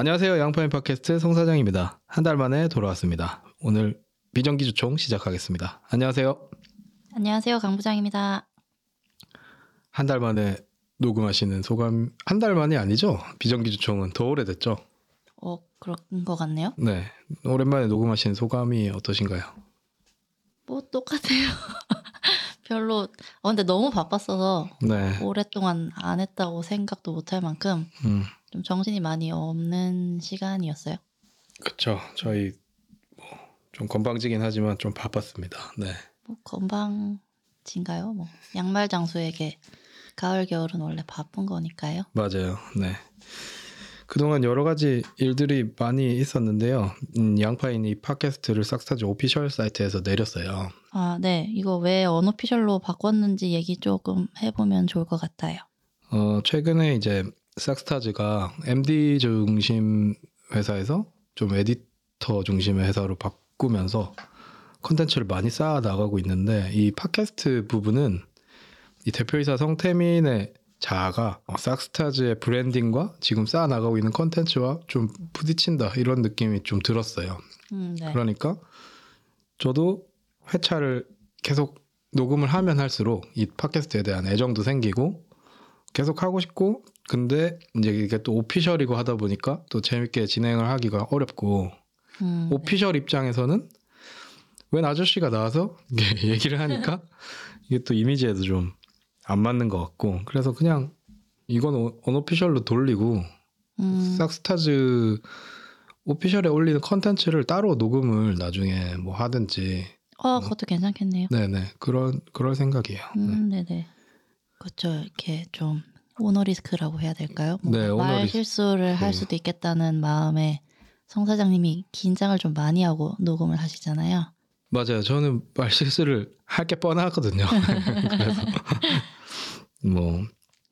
안녕하세요. 양파앤팟캐스트 송사장입니다. 한 달 만에 돌아왔습니다. 오늘 비정기 주총 시작하겠습니다. 안녕하세요. 안녕하세요. 강 부장입니다. 한 달 만에 녹음하시는 소감. 한 달 만이 아니죠? 비정기 주총은 더 오래됐죠? 그런 것 같네요. 네. 오랜만에 녹음하시는 소감이 어떠신가요? 뭐 똑같아요. 별로. 근데 너무 바빴어서 네. 오랫동안 안 했다고 생각도 못할 만큼 좀 정신이 많이 없는 시간이었어요. 그렇죠. 저희 뭐 좀 건방지긴 하지만 좀 바빴습니다. 네. 뭐 건방진가요? 뭐 양말 장수에게 가을 겨울은 원래 바쁜 거니까요. 맞아요. 네. 그동안 여러 가지 일들이 많이 있었는데요. 양파인이 팟캐스트를 싹스타즈 오피셜 사이트에서 내렸어요. 아, 네. 이거 왜 언오피셜로 바꿨는지 얘기 조금 해보면 좋을 것 같아요. 최근에 이제 싹스타즈가 MD 중심 회사에서 좀 에디터 중심의 회사로 바꾸면서 콘텐츠를 많이 쌓아 나가고 있는데 이 팟캐스트 부분은 이 대표이사 성태민의 자아가 싹스타즈의 브랜딩과 지금 쌓아나가고 있는 콘텐츠와 좀 부딪힌다 이런 느낌이 좀 들었어요. 네. 그러니까 저도 회차를 계속 녹음을 하면 할수록 이 팟캐스트에 대한 애정도 생기고 계속 하고 싶고 근데 이제 이게 또 오피셜이고 하다 보니까 또 재밌게 진행을 하기가 어렵고 오피셜 네. 입장에서는 웬 아저씨가 나와서 얘기를 하니까 이게 또 이미지에도 좀 안 맞는 것 같고 그래서 그냥 이건 언오피셜로 돌리고 싹스타즈 오피셜에 올리는 컨텐츠를 따로 녹음을 나중에 뭐 하든지 그것도 괜찮겠네요. 네네 그럴 생각이에요. 네. 네네 그렇죠. 이렇게 좀 오너리스크라고 해야 될까요? 네, 말 실수를 할 수도 있겠다는 마음에 성 사장님이 긴장을 좀 많이 하고 녹음을 하시잖아요. 맞아요. 저는 말 실수를 할 게 뻔하거든요. 그래서 뭐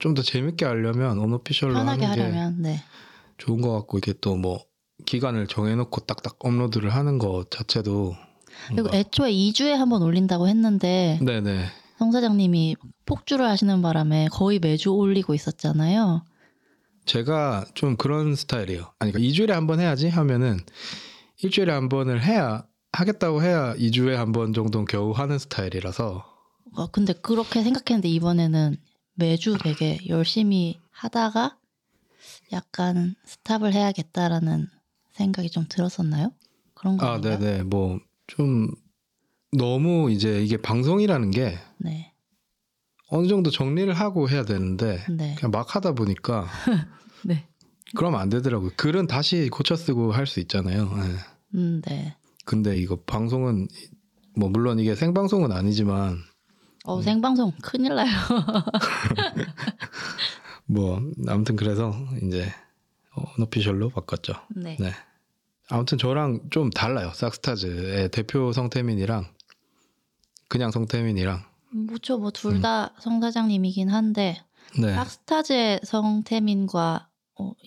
좀 더 재밌게 하려면 언오피셜로 편하게 하는 게 하려면, 네. 좋은 것 같고 이게 또 뭐 기간을 정해놓고 딱딱 업로드를 하는 것 자체도 그리고 애초에 2주에 한번 올린다고 했는데 네네. 성 사장님이 폭주를 하시는 바람에 거의 매주 올리고 있었잖아요. 제가 좀 그런 스타일이에요. 아니 그러니까 2주일에 한 번 해야지 하면은 일주일에 한 번을 해야 하겠다고 해야 2주에 한 번 정도는 겨우 하는 스타일이라서 근데 그렇게 생각했는데 이번에는 매주 되게 열심히 하다가 약간 스탑을 해야겠다라는 생각이 좀 들었었나요? 그런 거 아닌가요? 아, 네네. 뭐 좀 너무 이제 이게 방송이라는 게 네. 어느 정도 정리를 하고 해야 되는데 네. 그냥 막 하다 보니까 네. 그러면 안 되더라고요. 글은 다시 고쳐 쓰고 할 수 있잖아요. 네. 네. 근데 이거 방송은 뭐 물론 이게 생방송은 아니지만 생방송 큰일 나요. 뭐 아무튼 그래서 이제 언오피셜로 바꿨죠. 네. 네. 아무튼 저랑 좀 달라요. 싹스타즈의 대표 성태민이랑 그냥 성태민이랑 뭐죠 뭐 둘 다 성 사장님이긴 한데 네. 싹스타즈의 성태민과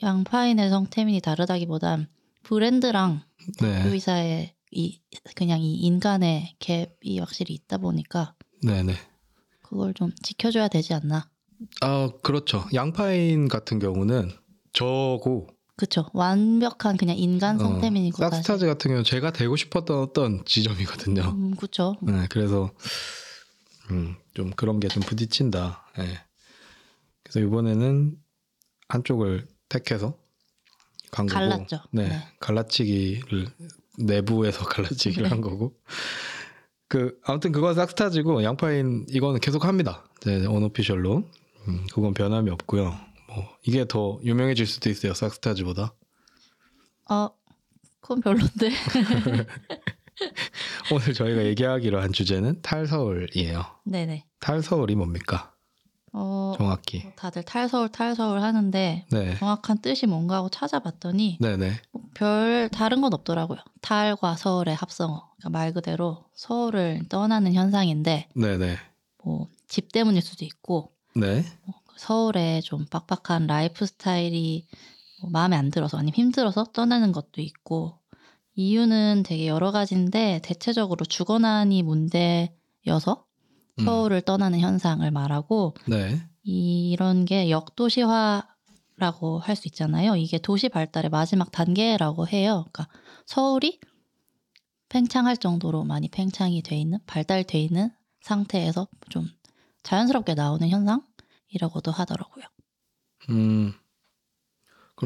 양파인의 성태민이 다르다기보단 브랜드랑 대표 이사의 네. 이 인간의 갭이 확실히 있다 보니까 네네 그걸 좀 지켜줘야 되지 않나? 아 그렇죠. 양파인 같은 경우는 저고 그렇죠. 완벽한 그냥 인간 성태민이고 싹스타즈 같은 경우는 제가 되고 싶었던 지점이거든요. 그렇죠. 네, 그래서 좀 그런 게 좀 부딪힌다. 네. 그래서 이번에는 한쪽을 택해서 간 거고 갈랐죠. 네. 갈라치기를 내부에서 갈라치기를 한 거고 아무튼 그건 싹스타즈고 양파인 이거는 계속 합니다. 네, 언오피셜로 그건 변함이 없고요. 뭐 이게 더 유명해질 수도 있어요. 싹스타즈보다. 그건 별론데. 오늘 저희가 얘기하기로 한 주제는 탈서울이에요. 네네. 탈서울이 뭡니까? 정확히 다들 탈서울 하는데 네. 정확한 뜻이 뭔가 하고 찾아봤더니 네네. 별 다른 건 없더라고요. 탈과 서울의 합성어. 그러니까 말 그대로 서울을 떠나는 현상인데 네네. 뭐 집 때문일 수도 있고 네. 서울의 좀 빡빡한 라이프 스타일이 마음에 안 들어서 아니면 힘들어서 떠나는 것도 있고 이유는 되게 여러 가지인데 대체적으로 주거난이 문제여서 서울을 떠나는 현상을 말하고 네. 이런 게 역도시화를 라고 할 수 있잖아요. 이게 도시 발달의 마지막 단계라고 해요. 그러니까 서울이 팽창할 정도로 많이 팽창이 돼 있는, 발달돼 있는 상태에서 좀 자연스럽게 나오는 현상이라고도 하더라고요. 그럼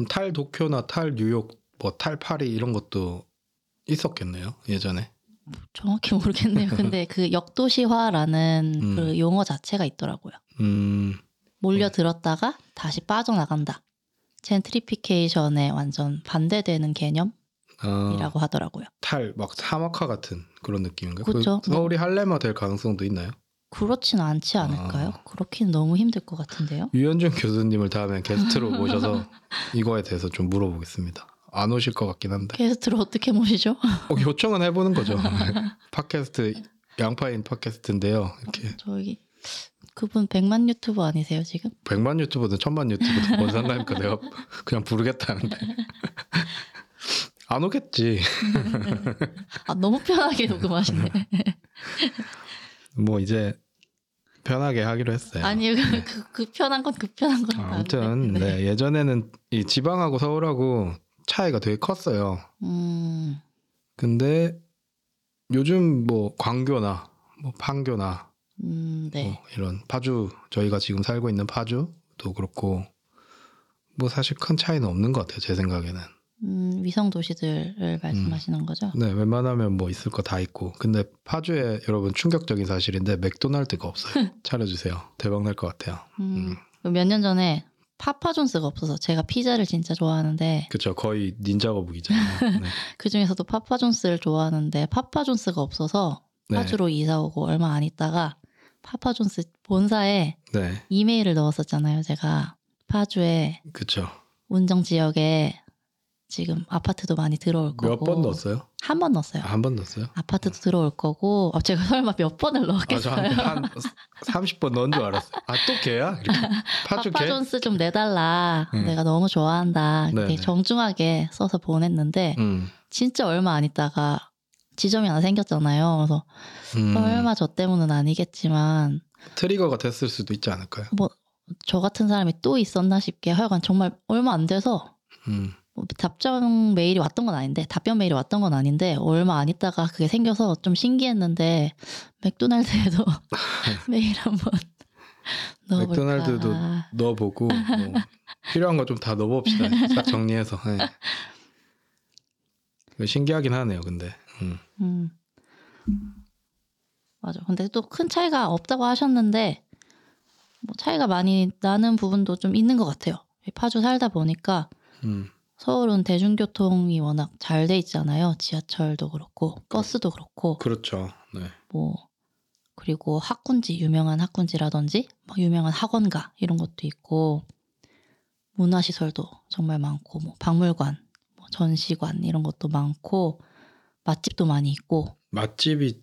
탈 도쿄나 탈 뉴욕, 뭐 탈 파리 이런 것도 있었겠네요, 예전에? 정확히 모르겠네요. 근데 그 역도시화라는 그 용어 자체가 있더라고요. 몰려들었다가 다시 빠져나간다. 젠트리피케이션에 완전 반대되는 개념이라고 하더라고요. 탈, 막 사막화 같은 그런 느낌인가요? 그렇죠. 서울이 할레마 될 가능성도 있나요? 그렇진 않지 않을까요? 그렇긴 너무 힘들 것 같은데요. 유현준 교수님을 다음에 게스트로 모셔서 이거에 대해서 좀 물어보겠습니다. 안 오실 것 같긴 한데. 게스트로 어떻게 모시죠? 요청은 해보는 거죠. 팟캐스트, 양파인 팟캐스트인데요. 이렇게. 저기 그분 100만 유튜버 아니세요 지금? 100만 유튜버든 1000만 유튜버든 뭔 상관입니까? 내가 그냥 부르겠다는데. 안 오겠지. 아, 너무 편하게 녹음하시네. 뭐 이제 편하게 하기로 했어요. 아니요. 그 편한 건 급편한 건 아무튼 네, 예전에는 이 지방하고 서울하고 차이가 되게 컸어요. 근데 요즘 뭐 광교나 뭐 판교나 네. 뭐 이런 파주, 저희가 지금 살고 있는 파주도 그렇고 뭐 사실 큰 차이는 없는 것 같아요, 제 생각에는. 위성 도시들을 말씀하시는 거죠? 네, 웬만하면 뭐 있을 거 다 있고. 근데 파주에, 여러분, 충격적인 사실인데 맥도날드가 없어요. 차려주세요. 대박 날 것 같아요. 몇 년 전에 파파존스가 없어서, 제가 피자를 진짜 좋아하는데, 그렇죠, 거의 닌자 거북이잖아요. 네. 그 중에서도 파파존스를 좋아하는데 파파존스가 없어서 파주로 네. 이사 오고 얼마 안 있다가 파파존스 본사에 네. 이메일을 넣었었잖아요, 제가. 파주에 그쵸. 운정 지역에 지금 아파트도 많이 들어올 거고. 몇 번 넣었어요? 한 번 넣었어요. 아, 한 번 넣었어요? 아파트도 들어올 거고. 제가 설마 몇 번을 넣었겠어요? 한 30번 넣은 줄 알았어요. 아, 또 걔야? 이렇게. 파주 걔? 파파존스 좀 내달라. 내가 너무 좋아한다. 되게 정중하게 써서 보냈는데 진짜 얼마 안 있다가 지점이 하나 생겼잖아요. 그래서 설마 저 때문은 아니겠지만 트리거가 됐을 수도 있지 않을까요? 뭐 저 같은 사람이 또 있었나 싶게, 하여간 정말 얼마 안 돼서 답변 메일이 왔던 건 아닌데 얼마 안 있다가 그게 생겨서 좀 신기했는데 맥도날드에도 메일 한번 넣어볼까. 맥도날드도 넣어보고 뭐 필요한 거 좀 다 넣어봅시다. 딱 정리해서. 네. 신기하긴 하네요, 근데. 맞아. 근데 또 큰 차이가 없다고 하셨는데 뭐 차이가 많이 나는 부분도 좀 있는 것 같아요. 파주 살다 보니까 서울은 대중교통이 워낙 잘 돼 있잖아요. 지하철도 그렇고 버스도 그렇고. 그렇죠. 네. 뭐 그리고 학군지, 유명한 학군지라든지 막 유명한 학원가 이런 것도 있고, 문화시설도 정말 많고, 뭐 박물관, 뭐 전시관 이런 것도 많고, 맛집도 많이 있고. 맛집이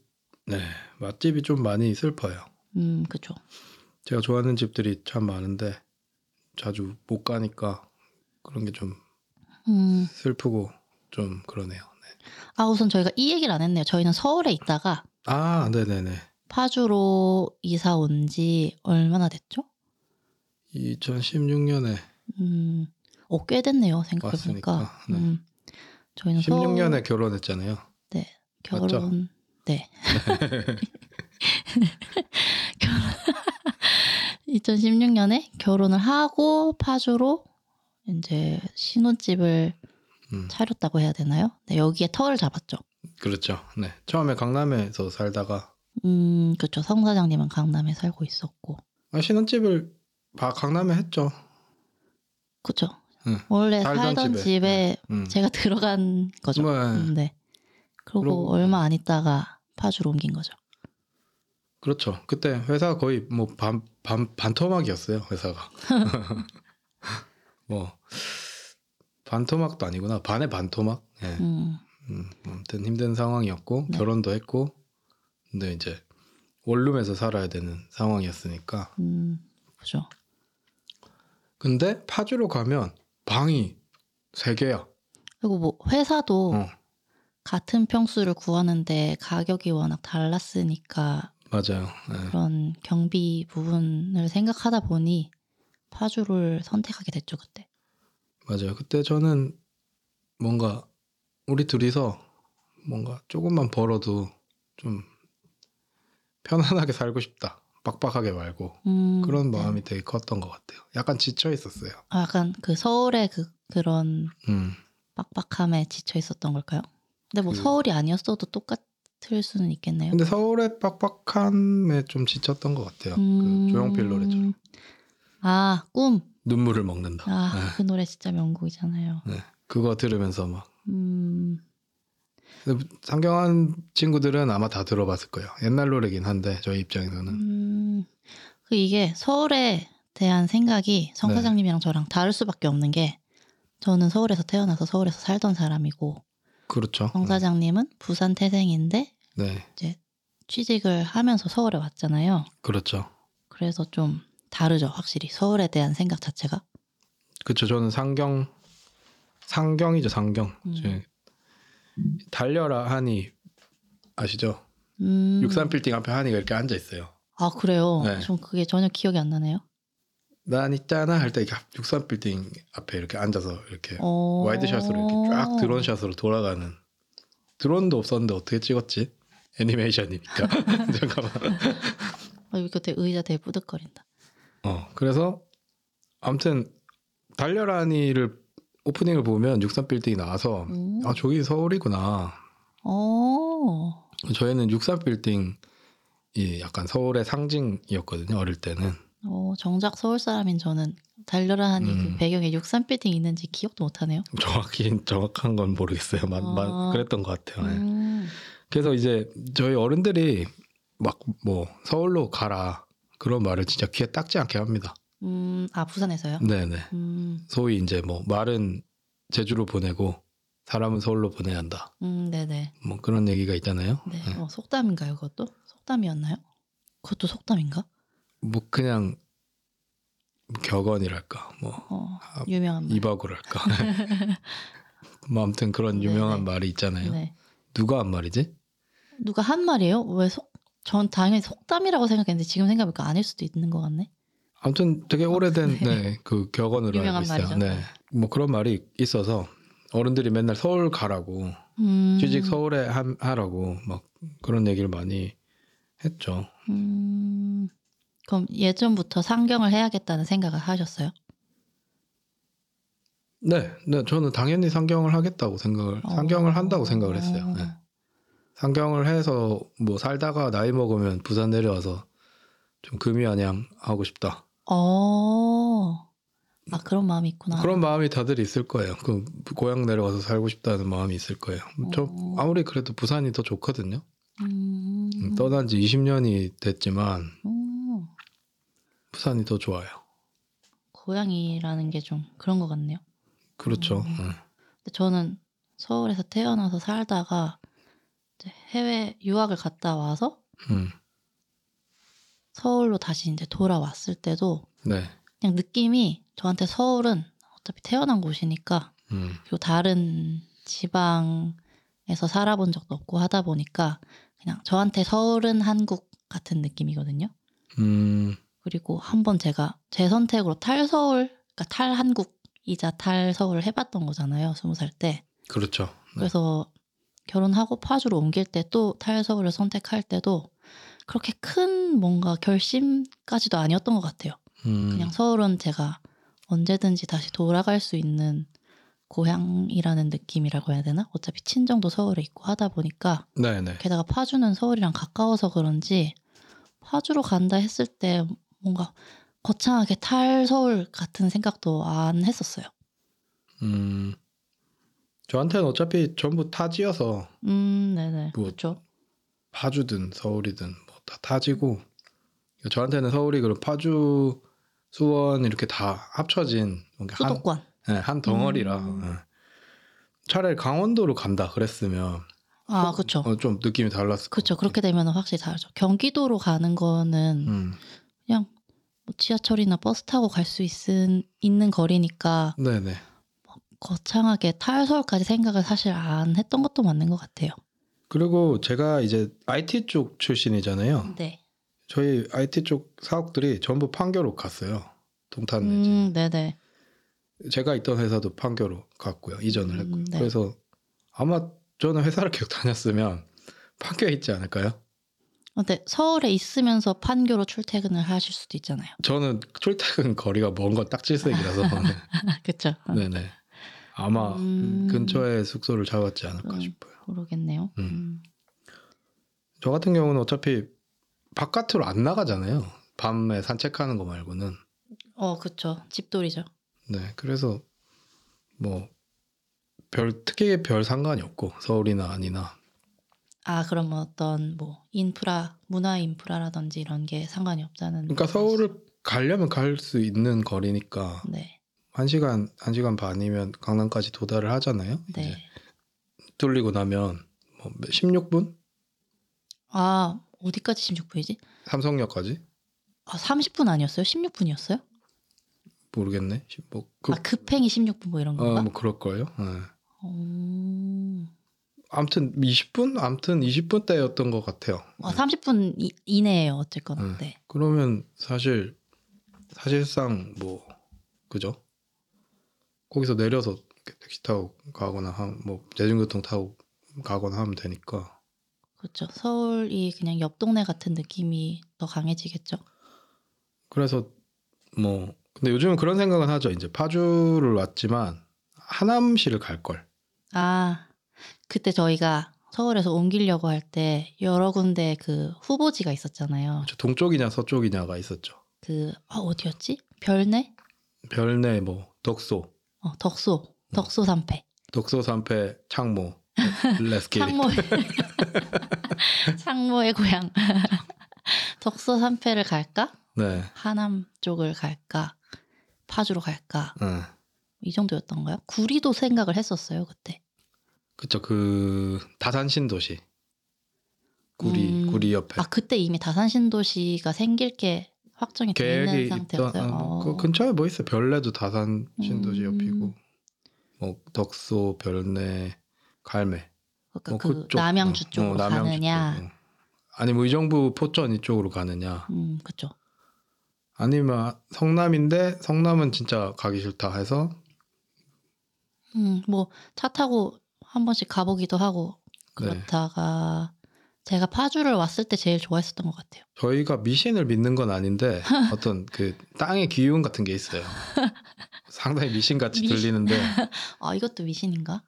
좀 많이 슬퍼요. 그죠. 제가 좋아하는 집들이 참 많은데 자주 못 가니까 그런 게 좀 슬프고 좀 그러네요. 네. 아, 우선 저희가 이 얘기를 안 했네요. 저희는 서울에 있다가 파주로 이사 온 지 얼마나 됐죠? 2016년에 꽤 됐네요, 생각해보니까. 왔으니까, 네. 저희는 16년에 서울... 결혼했잖아요. 네, 결혼. 맞죠? 네. 2016년에 결혼을 하고 파주로 이제 신혼집을 차렸다고 해야 되나요? 네, 여기에 터를 잡았죠. 그렇죠. 네, 처음에 강남에서 살다가. 그렇죠. 성 사장님은 강남에 살고 있었고. 신혼집을 강남에 했죠. 그렇죠. 원래 살던 집에 제가 들어간 거죠. 네. 그리고 얼마 안 있다가 파주로 옮긴 거죠. 그렇죠. 그때 회사가 거의 뭐 반토막이었어요, 회사가. 뭐 반토막도 아니구나, 반의 반토막. 예. 아무튼 힘든 상황이었고 네. 결혼도 했고, 근데 이제 원룸에서 살아야 되는 상황이었으니까. 그렇죠. 근데 파주로 가면 방이 3개야. 그리고 뭐 회사도 같은 평수를 구하는데 가격이 워낙 달랐으니까. 맞아요. 네. 그런 경비 부분을 생각하다 보니 파주를 선택하게 됐죠, 그때. 맞아요. 그때 저는 뭔가 우리 둘이서 뭔가 조금만 벌어도 좀 편안하게 살고 싶다. 빡빡하게 말고 그런 마음이 되게 컸던 것 같아요. 약간 지쳐 있었어요. 아, 약간 그 서울의 그런 빡빡함에 지쳐 있었던 걸까요? 근데 뭐 서울이 아니었어도 똑같을 수는 있겠네요. 근데 서울의 빡빡함에 좀 지쳤던 것 같아요. 그 조용필 노래처럼. 아, 꿈. 눈물을 먹는다. 아, 네. 그 노래 진짜 명곡이잖아요. 네, 그거 들으면서 막. 상경한 친구들은 아마 다 들어봤을 거예요. 옛날 노래긴 한데 저희 입장에서는. 그 이게 서울에 대한 생각이 성 사장님이랑 저랑 다를 수밖에 없는 게 저는 서울에서 태어나서 서울에서 살던 사람이고, 그렇죠. 성 사장님은 부산 태생인데 이제 취직을 하면서 서울에 왔잖아요. 그렇죠. 그래서 좀 다르죠, 확실히 서울에 대한 생각 자체가. 그렇죠. 저는 상경이죠. 달려라 하니 아시죠? 63빌딩 앞에 하니가 이렇게 앉아있어요. 아, 그래요? 네. 전 그게 전혀 기억이 안 나네요. 난 있잖아 할 때 63빌딩 앞에 이렇게 앉아서 이렇게 와이드샷으로 이렇게 쫙 드론샷으로 돌아가는. 드론도 없었는데 어떻게 찍었지? 애니메이션이니까. 잠깐만. 그때 의자 되게 뿌듯거린다. 그래서 아무튼 달려라 하니를 오프닝을 보면 63빌딩이 나와서 아, 저기 서울이구나. 저희는 63빌딩이 약간 서울의 상징이었거든요, 어릴 때는. 정작 서울 사람인 저는 달려라 하니 그 배경에 63빌딩이 있는지 기억도 못하네요. 정확한 건 모르겠어요. 그랬던 것 같아요. 네. 그래서 이제 저희 어른들이 막 뭐 서울로 가라 그런 말을 진짜 귀에 닦지 않게 합니다. 아, 부산에서요? 네네. 소위 이제 뭐 말은 제주로 보내고 사람은 서울로 보내야 한다. 네네. 뭐 그런 얘기가 있잖아요. 네. 네. 속담인가요, 그것도? 속담이었나요? 그것도 속담인가? 뭐 그냥 격언이랄까, 뭐 유명한 이바구랄까. 뭐 아무튼 그런 유명한 말이 있잖아요. 네. 누가 한 말이지? 누가 한 말이에요? 전 당연히 속담이라고 생각했는데 지금 생각해보니까 아닐 수도 있는 것 같네. 아무튼 되게 오래된 그 격언으로 알고 있어요. 말이죠. 네, 뭐 그런 말이 있어서 어른들이 맨날 서울 가라고 취직 서울에 하라고 막 그런 얘기를 많이 했죠. 그럼 예전부터 상경을 해야겠다는 생각을 하셨어요? 네, 저는 당연히 상경을 하겠다고 상경을 한다고 생각을 했어요. 네. 상경을 해서 뭐 살다가 나이 먹으면 부산 내려와서 좀 금이안양 하고 싶다. 아, 그런 마음이 있구나. 그런 마음이 다들 있을 거예요. 그 고향 내려가서 살고 싶다는 마음이 있을 거예요. 저 아무리 그래도 부산이 더 좋거든요. 떠난 지 20년이 됐지만 부산이 더 좋아요. 고향이라는 게 좀 그런 것 같네요. 그렇죠. 근데 저는 서울에서 태어나서 살다가 이제 해외 유학을 갔다 와서 서울로 다시 이제 돌아왔을 때도 그냥 느낌이 저한테 서울은 어차피 태어난 곳이니까 그리고 다른 지방에서 살아본 적도 없고 하다 보니까 그냥 저한테 서울은 한국 같은 느낌이거든요. 그리고 한번 제가 제 선택으로 탈서울, 그러니까 탈한국이자 탈서울을 해봤던 거잖아요. 20살 때. 그렇죠. 네. 그래서 결혼하고 파주로 옮길 때 또 탈서울을 선택할 때도 그렇게 큰 뭔가 결심까지도 아니었던 것 같아요. 그냥 서울은 제가 언제든지 다시 돌아갈 수 있는 고향이라는 느낌이라고 해야 되나? 어차피 친정도 서울에 있고 하다 보니까 게다가 파주는 서울이랑 가까워서 그런지 파주로 간다 했을 때 뭔가 거창하게 탈서울 같은 생각도 안 했었어요. 저한테는 어차피 전부 타지여서 뭐 그렇죠. 파주든 서울이든 뭐 다 타지고, 저한테는 서울이 그럼 파주, 수원 이렇게 다 합쳐진 수도권 한 덩어리라 차라리 강원도로 간다 그랬으면 그렇죠. 좀 느낌이 달랐을 그렇죠. 그렇게 되면 확실히 다르죠. 경기도로 가는 거는 그냥 뭐 지하철이나 버스 타고 갈 수 있는 거리니까 뭐 거창하게 탈서울까지 생각을 사실 안 했던 것도 맞는 것 같아요. 그리고 제가 이제 IT 쪽 출신이잖아요. 저희 IT 쪽 사옥들이 전부 판교로 갔어요. 동탄 내지. 제가 있던 회사도 판교로 갔고요. 이전을 했고요. 네. 그래서 아마 저는 회사를 계속 다녔으면 판교에 있지 않을까요? 근데 서울에 있으면서 판교로 출퇴근을 하실 수도 있잖아요. 저는 출퇴근 거리가 먼 건 딱지색이라서. 그렇죠. 네네. 아마 근처에 숙소를 잡았지 않을까 싶어요. 모르겠네요. 저 같은 경우는 어차피 바깥으로 안 나가잖아요. 밤에 산책하는 거 말고는. 그렇죠. 집돌이죠. 네, 그래서 뭐 특히 별 상관이 없고 서울이나 아니나. 아, 그럼 어떤 뭐 인프라, 문화 인프라라든지 이런 게 상관이 없다는. 그러니까 서울을 가려면 갈 수 있는 거리니까. 네. 1시간 반이면 강남까지 도달을 하잖아요. 네. 이제 돌리고 나면 뭐 16분? 아, 어디까지 16분이지? 삼성역까지? 아, 30분 아니었어요? 16분이었어요? 모르겠네. 뭐 급행이 16분 뭐 이런 건가? 뭐 그럴 거예요. 네. 아무튼 20분? 아무튼 20분대였던 것 같아요. 30분 이내예요. 어쨌거나. 네. 그러면 사실상 뭐 그죠? 거기서 내려서 택시 타고 가거나 뭐 대중교통 타고 가거나 하면 되니까. 그렇죠. 서울이 그냥 옆 동네 같은 느낌이 더 강해지겠죠. 그래서 뭐 근데 요즘은 그런 생각은 하죠. 이제 파주를 왔지만 하남시를 갈 걸. 아. 그때 저희가 서울에서 옮기려고 할 때 여러 군데 그 후보지가 있었잖아요. 그렇죠. 동쪽이냐 서쪽이냐가 있었죠. 어디였지? 별내 뭐 덕소. 덕소 삼패. 덕소 삼패 창모. 렛츠기릿. 창모의 고향. 덕소 삼패를 갈까? 네. 하남 쪽을 갈까? 파주로 갈까? 이 정도였던가요? 구리도 생각을 했었어요 그때. 그쵸, 다산 신도시. 구리 옆에. 아, 그때 이미 다산 신도시가 생길 게 확정이 돼 있는 상태였어요. 그 근처에 뭐 있어요? 별내도 다산 신도시 옆이고, 뭐 덕소, 별내, 갈매. 그러니까 뭐 그쪽, 남양주 쪽으로 가느냐. 아니면 의정부 포천 이쪽으로 가느냐. 그쵸. 아니면 성남인데 성남은 진짜 가기 싫다 해서. 뭐 차 타고 한 번씩 가보기도 하고 그렇다가 네. 제가 파주를 왔을 때 제일 좋아했었던 것 같아요. 저희가 미신을 믿는 건 아닌데 어떤 그 땅의 기운 같은 게 있어요. 상당히 미신같이 들리는데 아 이것도 미신인가?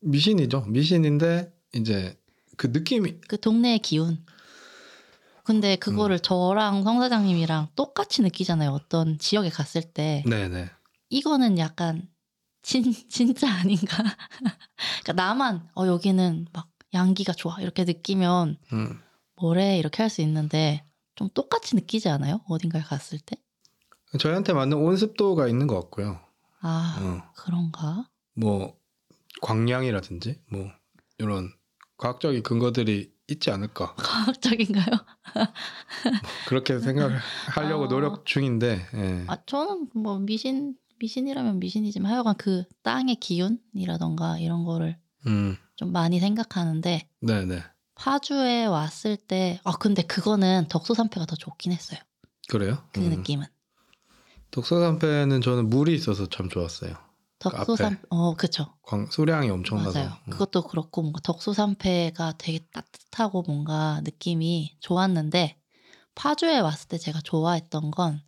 미신이죠. 미신인데 이제 그 느낌이 그 동네의 기운. 근데 그거를 저랑 성 사장님이랑 똑같이 느끼잖아요. 어떤 지역에 갔을 때 네네. 이거는 약간 진짜 아닌가? 그러니까 나만 여기는 막 양기가 좋아 이렇게 느끼면 뭐래 이렇게 할 수 있는데 좀 똑같이 느끼지 않아요? 어딘가에 갔을 때? 저희한테 맞는 온습도가 있는 것 같고요. 아 그런가? 뭐 광량이라든지 뭐 이런 과학적인 근거들이 있지 않을까? 과학적인가요? 뭐 그렇게 생각을 하려고 노력 중인데. 예. 아 저는 뭐 미신이라면 미신이지만 하여간 그 땅의 기운이라던가 이런 거를 좀 많이 생각하는데 네네. 파주에 왔을 때 근데 그거는 덕소산패가 더 좋긴 했어요. 그래요? 그 느낌은. 덕소산패는 저는 물이 있어서 참 좋았어요. 덕소산 그렇죠. 소량이 엄청나서. 맞아요. 그것도 그렇고 뭔가 덕소산패가 되게 따뜻하고 뭔가 느낌이 좋았는데 파주에 왔을 때 제가 좋아했던 건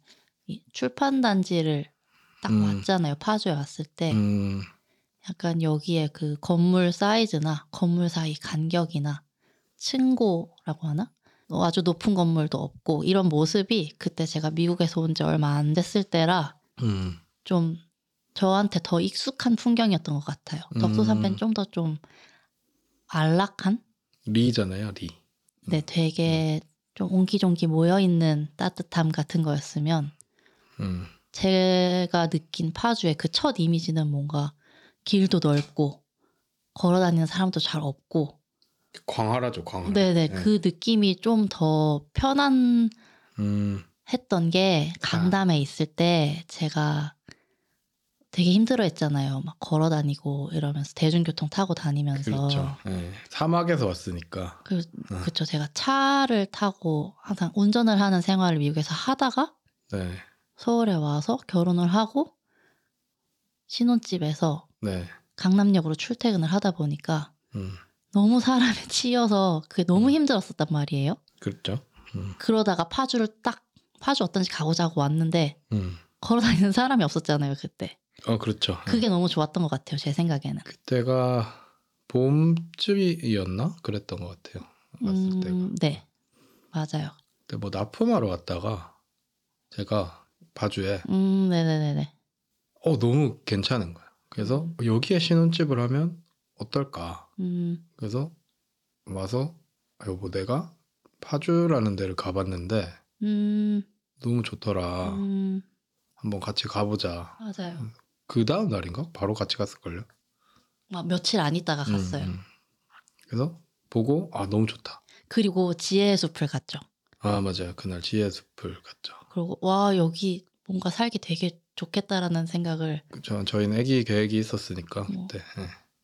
이 출판단지를 딱 왔잖아요. 파주에 왔을 때 약간 여기에 그 건물 사이즈나 건물 사이 간격이나 층고라고 하나? 아주 높은 건물도 없고 이런 모습이 그때 제가 미국에서 온 지 얼마 안 됐을 때라 좀 저한테 더 익숙한 풍경이었던 것 같아요. 덕소산패는 좀 더 좀 안락한? 리잖아요. 리. 네. 되게 좀 옹기종기 모여있는 따뜻함 같은 거였으면 제가 느낀 파주의 그 첫 이미지는 뭔가 길도 넓고 걸어다니는 사람도 잘 없고 광활하죠. 광활. 네네. 네. 그 느낌이 좀 더 편안했던 게 강남에 있을 때 제가 되게 힘들어했잖아요. 막 걸어다니고 이러면서 대중교통 타고 다니면서. 그렇죠. 네. 사막에서 왔으니까. 그렇죠. 제가 차를 타고 항상 운전을 하는 생활을 미국에서 하다가 네. 서울에 와서 결혼을 하고 신혼집에서 네. 강남역으로 출퇴근을 하다 보니까 너무 사람에 치여서 그게 너무 힘들었었단 말이에요. 그렇죠. 그러다가 파주를 딱 파주 어떤지 가고자고 왔는데 걸어다니는 사람이 없었잖아요 그때. 그렇죠. 그게 너무 좋았던 것 같아요 제 생각에는. 그때가 봄쯤이었나? 그랬던 것 같아요. 왔을 때가. 네, 맞아요. 그때 뭐 납품하러 왔다가 제가 파주에. 네네네네. 너무 괜찮은 거야. 그래서 여기에 신혼집을 하면 어떨까? 그래서 와서 여보 내가 파주라는 데를 가봤는데 너무 좋더라. 한번 같이 가보자. 맞아요. 그 다음 날인가? 바로 같이 갔을걸요? 며칠 안 있다가 갔어요. 그래서 보고 너무 좋다. 그리고 지혜의 숲을 갔죠. 맞아요. 그날 지혜의 숲을 갔죠. 그리고 와 여기 뭔가 살기 되게 좋겠다라는 생각을. 그렇죠. 저희는 아기 계획이 있었으니까 그때.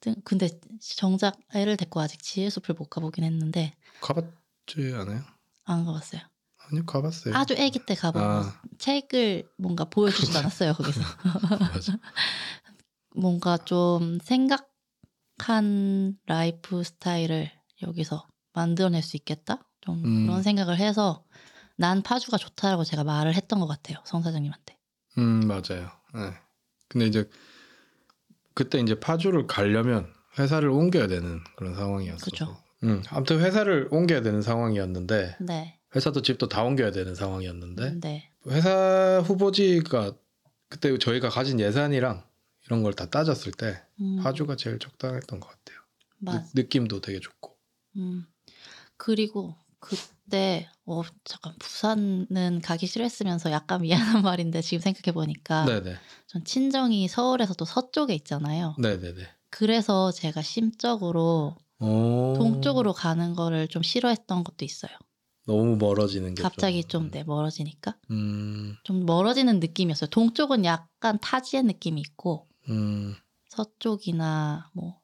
네. 근데 정작 애를 데리고 아직 지혜의 숲을 못 가보긴 했는데. 가봤지 않아요? 안 가봤어요. 아니요, 가봤어요. 아주 아기 때 가보고 책을 뭔가 보여주지도 않았어요 거기서. 맞아. 뭔가 좀 생각한 라이프 스타일을 여기서 만들어낼 수 있겠다? 좀 그런 생각을 해서 난 파주가 좋다라고 제가 말을 했던 것 같아요. 성 사장님한테. 맞아요. 네. 근데 이제 그때 이제 파주를 가려면 회사를 옮겨야 되는 그런 상황이었어요. 그렇죠. 아무튼 회사를 옮겨야 되는 상황이었는데 네. 회사도 집도 다 옮겨야 되는 상황이었는데 네. 회사 후보지가 그때 저희가 가진 예산이랑 이런 걸 다 따졌을 때 파주가 제일 적당했던 것 같아요. 느낌도 되게 좋고. 그리고 그때 잠깐 부산은 가기 싫어했으면서 약간 미안한 말인데 지금 생각해 보니까 전 친정이 서울에서 또 서쪽에 있잖아요. 네네네. 그래서 제가 심적으로 동쪽으로 가는 거를 좀 싫어했던 것도 있어요. 너무 멀어지는 게 갑자기 좀 멀어지니까 좀 멀어지는 느낌이었어요. 동쪽은 약간 타지의 느낌이 있고 서쪽이나 뭐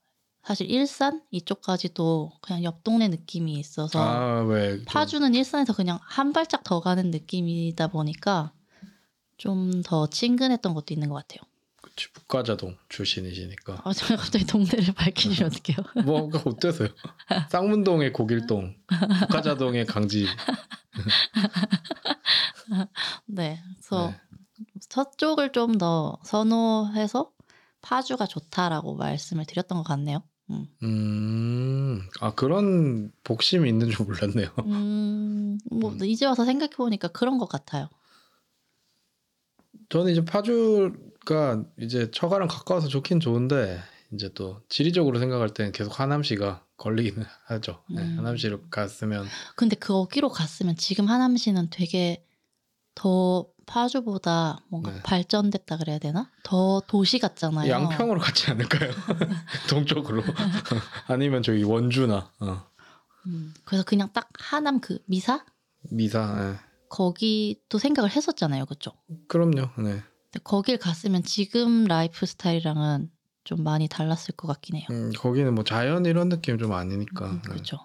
사실 일산 이쪽까지도 그냥 옆 동네 느낌이 있어서 파주는 일산에서 그냥 한 발짝 더 가는 느낌이다 보니까 좀 더 친근했던 것도 있는 것 같아요. 그치, 북가자동 출신이시니까. 제가 갑자기 동네를 밝히시면 어떡해요. 뭐가 어때서요? 쌍문동의 고길동, 북가자동의 강지. 네, 그래서 서쪽을 좀 더 선호해서 파주가 좋다라고 말씀을 드렸던 것 같네요. 그런 복심이 있는 줄 몰랐네요. 이제 와서 생각해 보니까 그런 것 같아요. 저는 이제 파주가 이제 처가랑 가까워서 좋긴 좋은데 이제 또 지리적으로 생각할 때는 계속 하남시가 걸리기는 하죠. 네, 하남시로 갔으면. 근데 거기로 갔으면 지금 하남시는 되게 더 파주보다 뭔가 발전됐다 그래야 되나? 더 도시 같잖아요. 양평으로 갔지 않을까요? 동쪽으로. 아니면 저기 원주나. 그래서 그냥 딱 하남 그 미사? 미사. 네. 거기도 생각을 했었잖아요. 그렇죠? 그럼요. 네. 거길 갔으면 지금 라이프 스타일이랑은 좀 많이 달랐을 것 같긴 해요. 거기는 뭐 자연 이런 느낌 좀 아니니까. 그렇죠.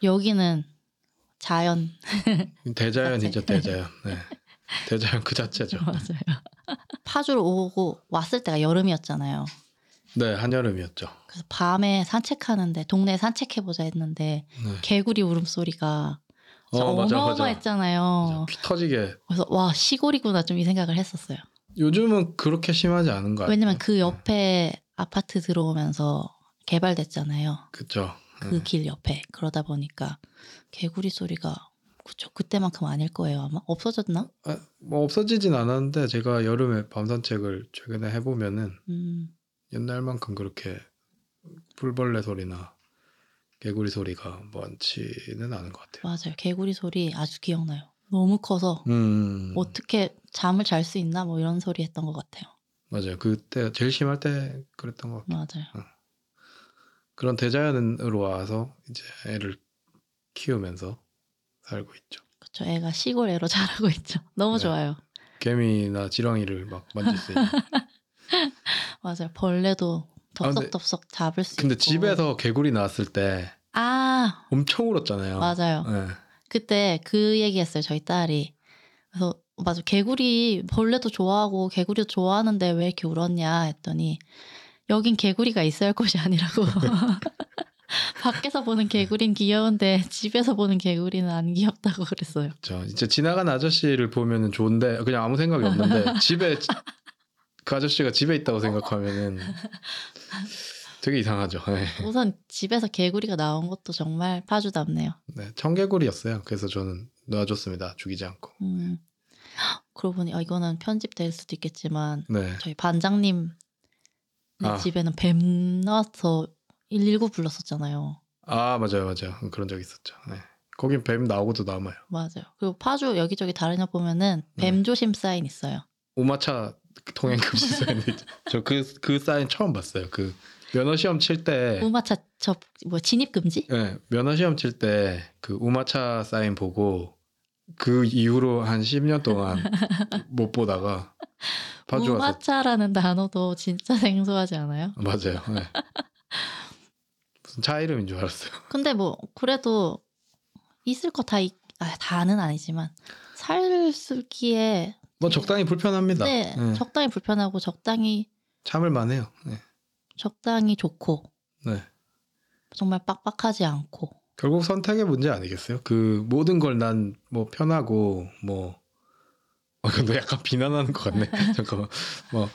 네. 여기는 자연. 대자연이죠. 대자연. 네. 대자연 그 자체죠. 맞아요. 파주로 오고 왔을 때가 여름이었잖아요. 네. 한여름이었죠. 그래서 밤에 산책하는데 동네에 산책해보자 했는데 개구리 울음소리가 어마어마했잖아요. 맞아. 피 터지게. 그래서 와 시골이구나 좀 이 생각을 했었어요. 요즘은 그렇게 심하지 않은 거 같아요. 왜냐면 그 옆에 아파트 들어오면서 개발됐잖아요. 그렇죠. 그 길 옆에. 그러다 보니까 개구리 소리가 그쵸 그때만큼 아닐 거예요 아마. 없어졌나? 뭐 없어지진 않았는데 제가 여름에 밤 산책을 최근에 해보면은 옛날만큼 그렇게 풀벌레 소리나 개구리 소리가 많지는 않은 것 같아요. 맞아요. 개구리 소리 아주 기억나요. 너무 커서 어떻게 잠을 잘 수 있나 뭐 이런 소리 했던 것 같아요. 맞아요. 그때 제일 심할 때 그랬던 것 같아요. 맞아요. 그런 대자연으로 와서 이제 애를 키우면서 살고 있죠. 그렇죠. 애가 시골 애로 자라고 있죠. 너무 좋아요. 개미나 지렁이를 막 만질 수 있는. 맞아요. 벌레도 덥석덥석 잡을 수 근데 있고. 근데 집에서 개구리 나왔을 때 엄청 울었잖아요. 맞아요. 네. 그때 그 얘기했어요. 저희 딸이. 그래서 맞아, 개구리, 벌레도 좋아하고 개구리도 좋아하는데 왜 이렇게 울었냐 했더니 여긴 개구리가 있어야 할 곳이 아니라고. 밖에서 보는 개구리는 귀여운데 집에서 보는 개구리는 안 귀엽다고 그랬어요. 저 진짜 지나가는 아저씨를 보면은 좋은데 그냥 아무 생각이 없는데 집에 그 아저씨가 집에 있다고 생각하면은 되게 이상하죠. 네. 우선 집에서 개구리가 나온 것도 정말 파주답네요. 네, 청개구리였어요. 그래서 저는 놔줬습니다. 죽이지 않고. 그러고 보니 이거는 편집될 수도 있겠지만 네. 저희 반장님 집에는 뱀 나와서 119 불렀었잖아요. 아 맞아요. 그런 적 있었죠. 네. 거긴 뱀 나오고도 남아요. 맞아요. 그리고 파주 여기저기 다니나 보면은 뱀 네. 조심 사인 있어요. 오마차 통행 금지 사인. 저 그 사인 처음 봤어요. 그 면허 시험 칠 때 우마차 진입 금지? 네, 면허 시험 칠 때 그 우마차 사인 보고 그 이후로 한 10년 동안 못 보다가 파주 와서 우마차라는 단어도 진짜 생소하지 않아요? 맞아요. 네. 무슨 차 이름인 줄 알았어요. 근데 뭐 그래도 있을 거 다는 아니지만 살 수기에 뭐 적당히 불편합니다. 네, 네. 적당히 불편하고 적당히 참을 만해요. 네. 적당히 좋고 네. 정말 빡빡하지 않고 결국 선택의 문제 아니겠어요? 그 모든 걸 난 뭐 편하고 뭐 근데 약간 비난하는 것 같네. 잠깐만 뭐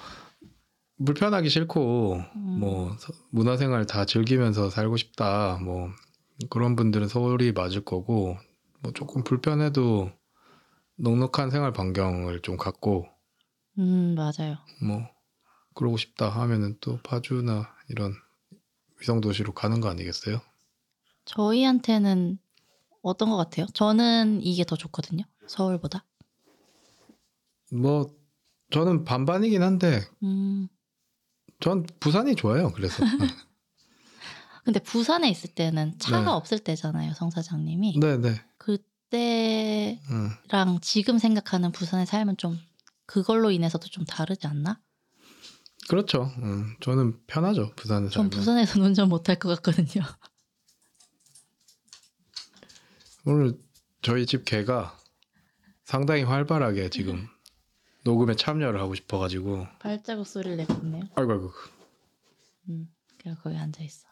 불편하기 싫고 뭐 문화생활 다 즐기면서 살고 싶다 뭐 그런 분들은 서울이 맞을 거고 뭐 조금 불편해도 넉넉한 생활 반경을 좀 갖고 맞아요. 뭐 그러고 싶다 하면은 또 파주나 이런 위성도시로 가는 거 아니겠어요? 저희한테는 어떤 것 같아요? 저는 이게 더 좋거든요. 서울보다. 뭐 저는 반반이긴 한데 전 부산이 좋아요. 그래서. 근데 부산에 있을 때는 차가 네. 없을 때잖아요. 성 사장님이. 네네. 그때랑 지금 생각하는 부산의 삶은 좀 그걸로 인해서도 좀 다르지 않나? 그렇죠. 저는 편하죠. 부산에서. 전 부산에서는 운전 못할 것 같거든요. 오늘 저희 집 개가 상당히 활발하게 지금 녹음에 참여를 하고 싶어가지고 발자국 소리를 내고 있네요. 아이고. 그냥 거기 앉아있어.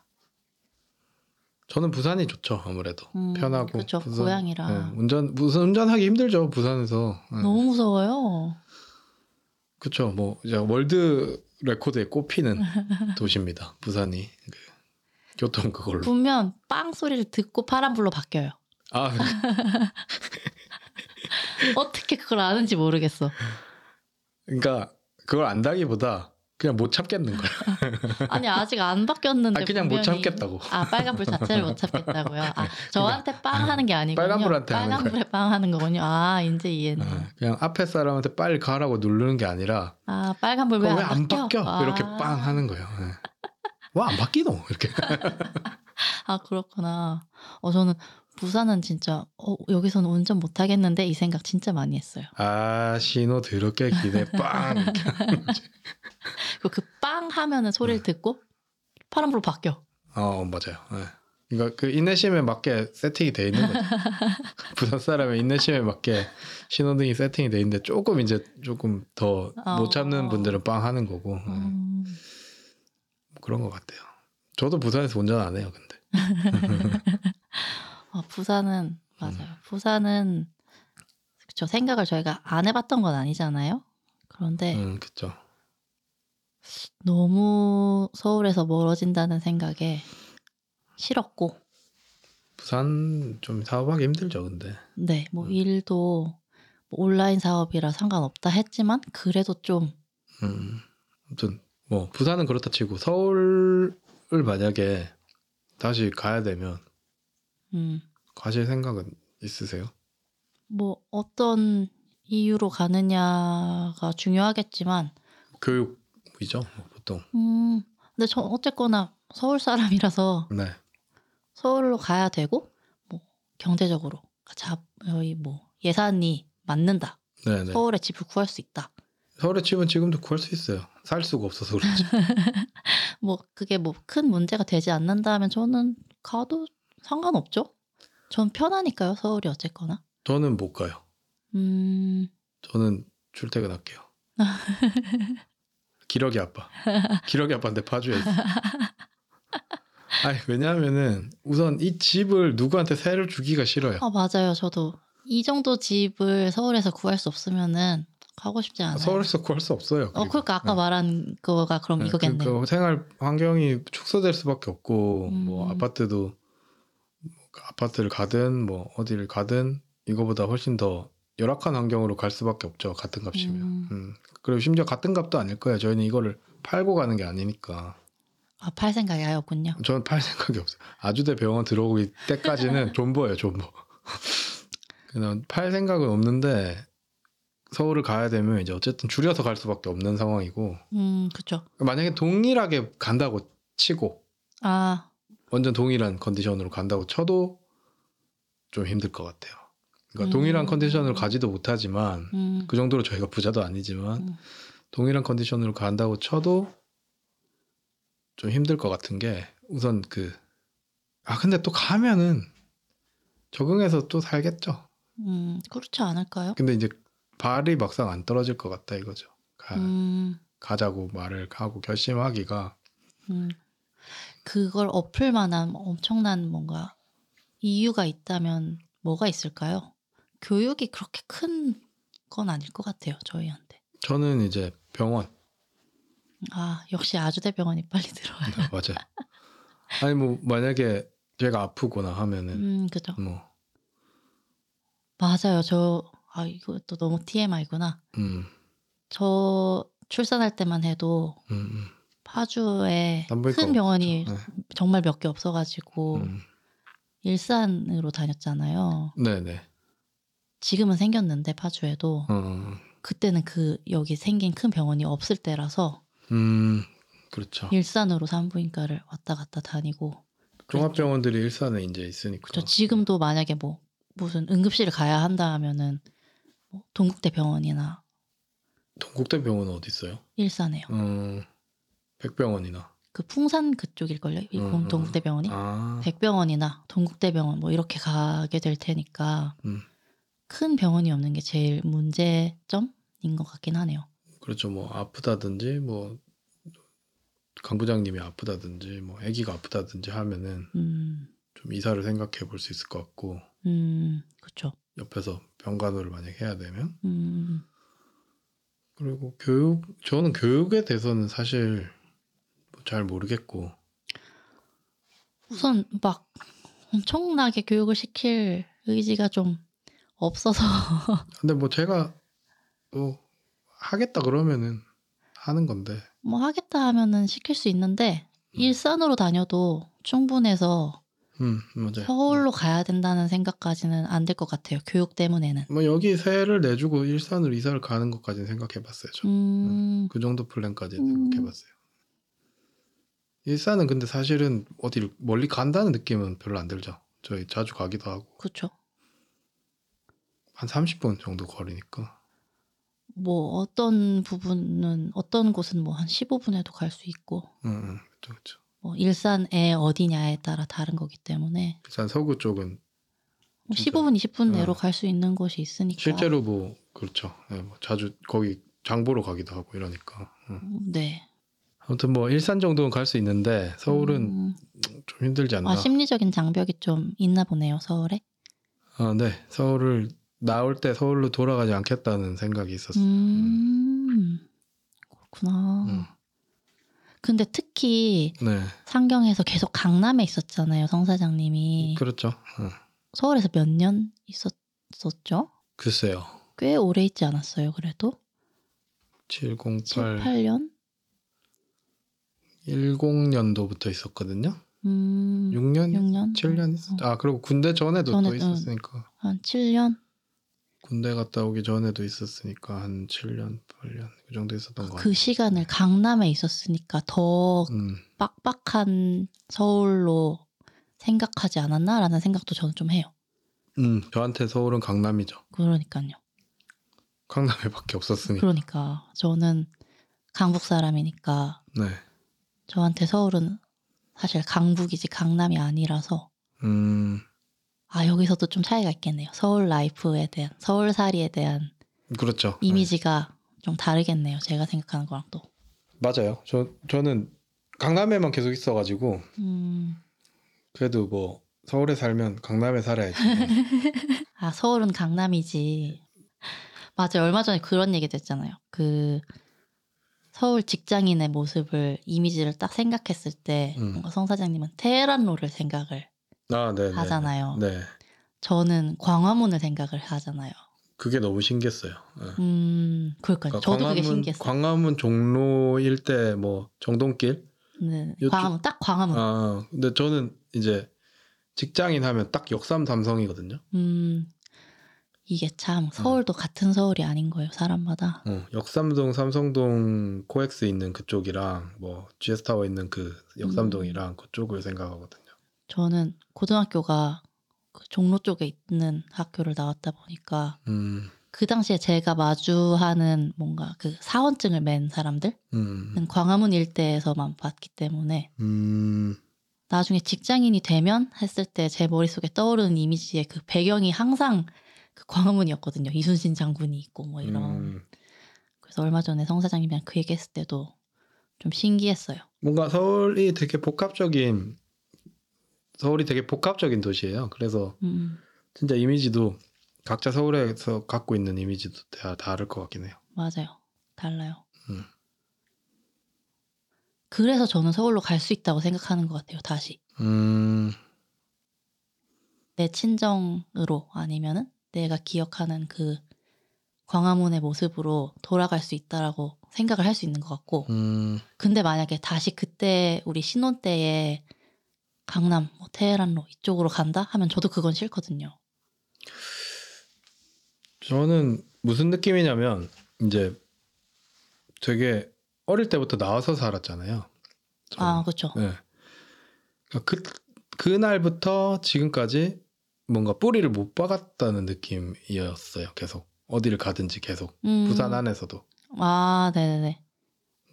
저는 부산이 좋죠. 아무래도 편하고. 그렇죠. 부산, 고향이라. 네. 운전하기 힘들죠. 부산에서. 네. 너무 무서워요. 그렇죠. 뭐 이제 월드 레코드에 꼽히는 도시입니다. 부산이. 그, 교통 그걸로. 보면 빵 소리를 듣고 파란불로 바뀌어요. 아. 어떻게 그걸 아는지 모르겠어. 그러니까 그걸 안다기보다 그냥 못 참겠는 거야. 아니 아직 안 바뀌었는데. 아 그냥 못 참겠다고. 아 빨간불 자체를 못 참겠다고요. 아 저한테 빵 하는 게 아니군요. 빨간불한테 하는 거예요. 빨간불에 빵 하는 거군요. 아 이제 이해는. 아, 그냥 앞에 사람한테 빨리 가라고 누르는 게 아니라. 아 빨간불 왜 안 바뀌어? 아. 이렇게 빵 하는 거예요. 네. 와 안 바뀌노 이렇게. 아 그렇구나. 저는 부산은 진짜 여기서는 운전 못 하겠는데 이 생각 진짜 많이 했어요. 아 신호 더럽게 기네 빵. 그 빵 하면은 소리를 듣고 파란불로 바뀌어. 맞아요. 네. 그러니까 그 인내심에 맞게 세팅이 돼 있는 거죠. 부산 사람의 인내심에 맞게 신호등이 세팅이 돼 있는데 조금 더 못 참는 분들은 빵 하는 거고 그런 것 같아요. 저도 부산에서 운전 안 해요, 근데. 부산은 맞아요. 부산은 그쵸 생각을 저희가 안 해봤던 건 아니잖아요. 그런데. 그렇죠. 너무 서울에서 멀어진다는 생각에 싫었고 부산 좀 사업하기 힘들죠 근데 네 뭐 일도 뭐 온라인 사업이라 상관없다 했지만 그래도 좀 아무튼 뭐 부산은 그렇다 치고 서울을 만약에 다시 가야 되면 가실 생각은 있으세요? 뭐 어떤 이유로 가느냐가 중요하겠지만 교육 이죠 보통. 근데 저 어쨌거나 서울 사람이라서 네. 서울로 가야 되고 뭐 경제적으로 저희 뭐 예산이 맞는다. 네네. 서울에 집을 구할 수 있다. 서울에 집은 지금도 구할 수 있어요. 살 수가 없어서 그렇죠. 뭐 그게 뭐 큰 문제가 되지 않는다면 저는 가도 상관없죠. 전 편하니까요. 서울이 어쨌거나. 저는 못 가요. 저는 출퇴근할게요. 기러기 아빠. 기러기 아빠인데 파주에 있어. 아니, 왜냐하면은 우선 이 집을 누구한테 세를 주기가 싫어요. 아, 맞아요. 저도 이 정도 집을 서울에서 구할 수 없으면은 가고 싶지 않아요. 서울에서 구할 수 없어요. 그리고. 그러니까 아까 말한 거가 그럼 이거겠네. 그 생활 환경이 축소될 수밖에 없고 뭐 아파트도 아파트를 가든 뭐 어디를 가든 이거보다 훨씬 더 열악한 환경으로 갈 수밖에 없죠. 같은 값이면. 그리고 심지어 같은 값도 아닐 거예요. 저희는 이거를 팔고 가는 게 아니니까. 아, 팔 생각이 아예 없군요. 저는 팔 생각이 없어요. 아주대 병원 들어오기 때까지는 존버예요. 존버. 그냥 팔 생각은 없는데 서울을 가야 되면 이제 어쨌든 줄여서 갈 수밖에 없는 상황이고. 그렇죠. 만약에 동일하게 간다고 치고, 아, 완전 동일한 컨디션으로 간다고 쳐도 좀 힘들 것 같아요. 그러니까 동일한 컨디션으로 가지도 못하지만 그 정도로 저희가 부자도 아니지만 동일한 컨디션으로 간다고 쳐도 좀 힘들 것 같은 게 우선 근데 또 가면은 적응해서 또 살겠죠. 그렇지 않을까요? 근데 이제 발이 막상 안 떨어질 것 같다 이거죠. 가자고 말을 하고 결심하기가. 그걸 엎을 만한 엄청난 뭔가 이유가 있다면 뭐가 있을까요? 교육이 그렇게 큰 건 아닐 것 같아요. 저희한테. 저는 이제 병원. 아, 역시 아주대 병원이 빨리 들어와요. 네, 맞아요. 아니 뭐 만약에 제가 아프거나 하면은. 그죠. 뭐. 맞아요. 아, 이거 또 너무 TMI구나. 저 출산할 때만 해도 파주에 큰 병원이 네. 정말 몇 개 없어가지고 일산으로 다녔잖아요. 네네. 지금은 생겼는데 파주에도 그때는 여기 생긴 큰 병원이 없을 때라서 그렇죠. 일산으로 산부인과를 왔다 갔다 다니고. 종합병원들이 일산에 이제 있으니까. 그렇죠. 지금도 만약에 뭐 무슨 응급실을 가야 한다 하면은. 동국대병원이나. 동국대병원은 어디 있어요? 일산에요. 백병원이나. 그 풍산 그쪽일걸요? 동국대병원이? 아. 백병원이나 동국대병원 뭐 이렇게 가게 될 테니까 큰 병원이 없는 게 제일 문제점인 것 같긴 하네요. 그렇죠. 뭐 아프다든지 뭐 간부장님이 아프다든지 뭐 아기가 아프다든지 하면은 좀 이사를 생각해 볼 수 있을 것 같고. 그렇죠. 옆에서 병간호를 만약에 해야 되면 그리고 저는 교육에 대해서는 사실 잘 모르겠고 우선 막 엄청나게 교육을 시킬 의지가 좀 없어서 근데 뭐 제가 뭐 하겠다 그러면은 하는 건데 뭐 하겠다 하면은 시킬 수 있는데 일산으로 다녀도 충분해서 맞아요. 서울로 가야 된다는 생각까지는 안 될 것 같아요. 교육 때문에는. 뭐 여기 세를 내주고 일산으로 이사를 가는 것까지는 생각해봤어요. 그 정도 플랜까지 생각해봤어요. 일산은 근데 사실은 어디 멀리 간다는 느낌은 별로 안 들죠. 저희 자주 가기도 하고. 그렇죠. 한 30분 정도 거리니까. 뭐 어떤 곳은 뭐 한 15분에도 갈 수 있고. 그렇죠. 뭐 일산에 어디냐에 따라 다른 거기 때문에 일산 서구 쪽은 15분, 20분 내로 갈 수 있는 곳이 있으니까 실제로 뭐 그렇죠. 네, 뭐 자주 거기 장 보러 가기도 하고 이러니까 네. 아무튼 뭐 일산 정도는 갈 수 있는데 서울은 좀 힘들지 않나. 아, 심리적인 장벽이 좀 있나 보네요. 서울에. 아, 네. 서울을 나올 때 서울로 돌아가지 않겠다는 생각이 있었어요. 그렇구나. 근데 특히 네. 상경에서 계속 강남에 있었잖아요. 성 사장님이. 그렇죠. 서울에서 몇 년 있었죠? 글쎄요. 꽤 오래 있지 않았어요. 그래도? 7, 8년? 10년도부터 있었거든요. 6년? 7년 있었죠. 아, 그리고 군대 전에도 또 있었으니까. 한 7년? 군대 갔다 오기 전에도 있었으니까 한 7년, 8년 그 정도 있었던 것 같아요. 그 시간을 강남에 있었으니까 더 빡빡한 서울로 생각하지 않았나라는 생각도 저는 좀 해요. 저한테 서울은 강남이죠. 그러니까요. 강남에밖에 없었으니까. 그러니까 저는 강북 사람이니까 네. 저한테 서울은 사실 강북이지 강남이 아니라서 아, 여기서도 좀 차이가 있겠네요. 서울 라이프에 대한, 서울살이에 대한 그렇죠. 이미지가 네. 좀 다르겠네요. 제가 생각하는 거랑 또. 맞아요. 저는 강남에만 계속 있어가지고 그래도 뭐 서울에 살면 강남에 살아야지. 아 서울은 강남이지. 맞아요. 얼마 전에 그런 얘기도 했잖아요. 그 서울 직장인의 모습을 이미지를 딱 생각했을 때 뭔가 성 사장님은 테헤란로를 생각을 하잖아요. 네. 저는 광화문을 생각을 하잖아요. 그게 너무 신기했어요. 그러니까 저도 광화문, 그게 신기했어요. 광화문 종로일 때 뭐 정동길. 네. 광화문 딱 광화문. 아 근데 저는 이제 직장인 하면 딱 역삼 삼성이거든요. 이게 참 서울도 같은 서울이 아닌 거예요 사람마다. 역삼동 삼성동 코엑스 있는 그쪽이랑 뭐 GS타워 있는 그 역삼동이랑 그쪽을 생각하거든요. 저는 고등학교가 그 종로 쪽에 있는 학교를 나왔다 보니까 그 당시에 제가 마주하는 뭔가 그 사원증을 맨 사람들은 광화문 일대에서만 봤기 때문에 나중에 직장인이 되면 했을 때 제 머릿속에 떠오르는 이미지의 그 배경이 항상 그 광화문이었거든요. 이순신 장군이 있고 뭐 이런. 그래서 얼마 전에 성 사장님이랑 그 얘기했을 때도 좀 신기했어요. 뭔가 서울이 되게 복합적인 도시예요. 그래서 진짜 이미지도 각자 서울에서 갖고 있는 이미지도 다 다를 것 같긴 해요. 맞아요. 달라요. 그래서 저는 서울로 갈 수 있다고 생각하는 것 같아요. 다시. 내 친정으로 아니면은 내가 기억하는 그 광화문의 모습으로 돌아갈 수 있다라고 생각을 할 수 있는 것 같고 근데 만약에 다시 그때 우리 신혼 때에 강남, 뭐 테헤란로 이쪽으로 간다 하면 저도 그건 싫거든요. 저는 무슨 느낌이냐면 이제 되게 어릴 때부터 나와서 살았잖아요. 저는. 아, 그렇죠. 네. 그날부터 지금까지 뭔가 뿌리를 못 박았다는 느낌이었어요. 계속 어디를 가든지 계속 부산 안에서도. 아, 네네네.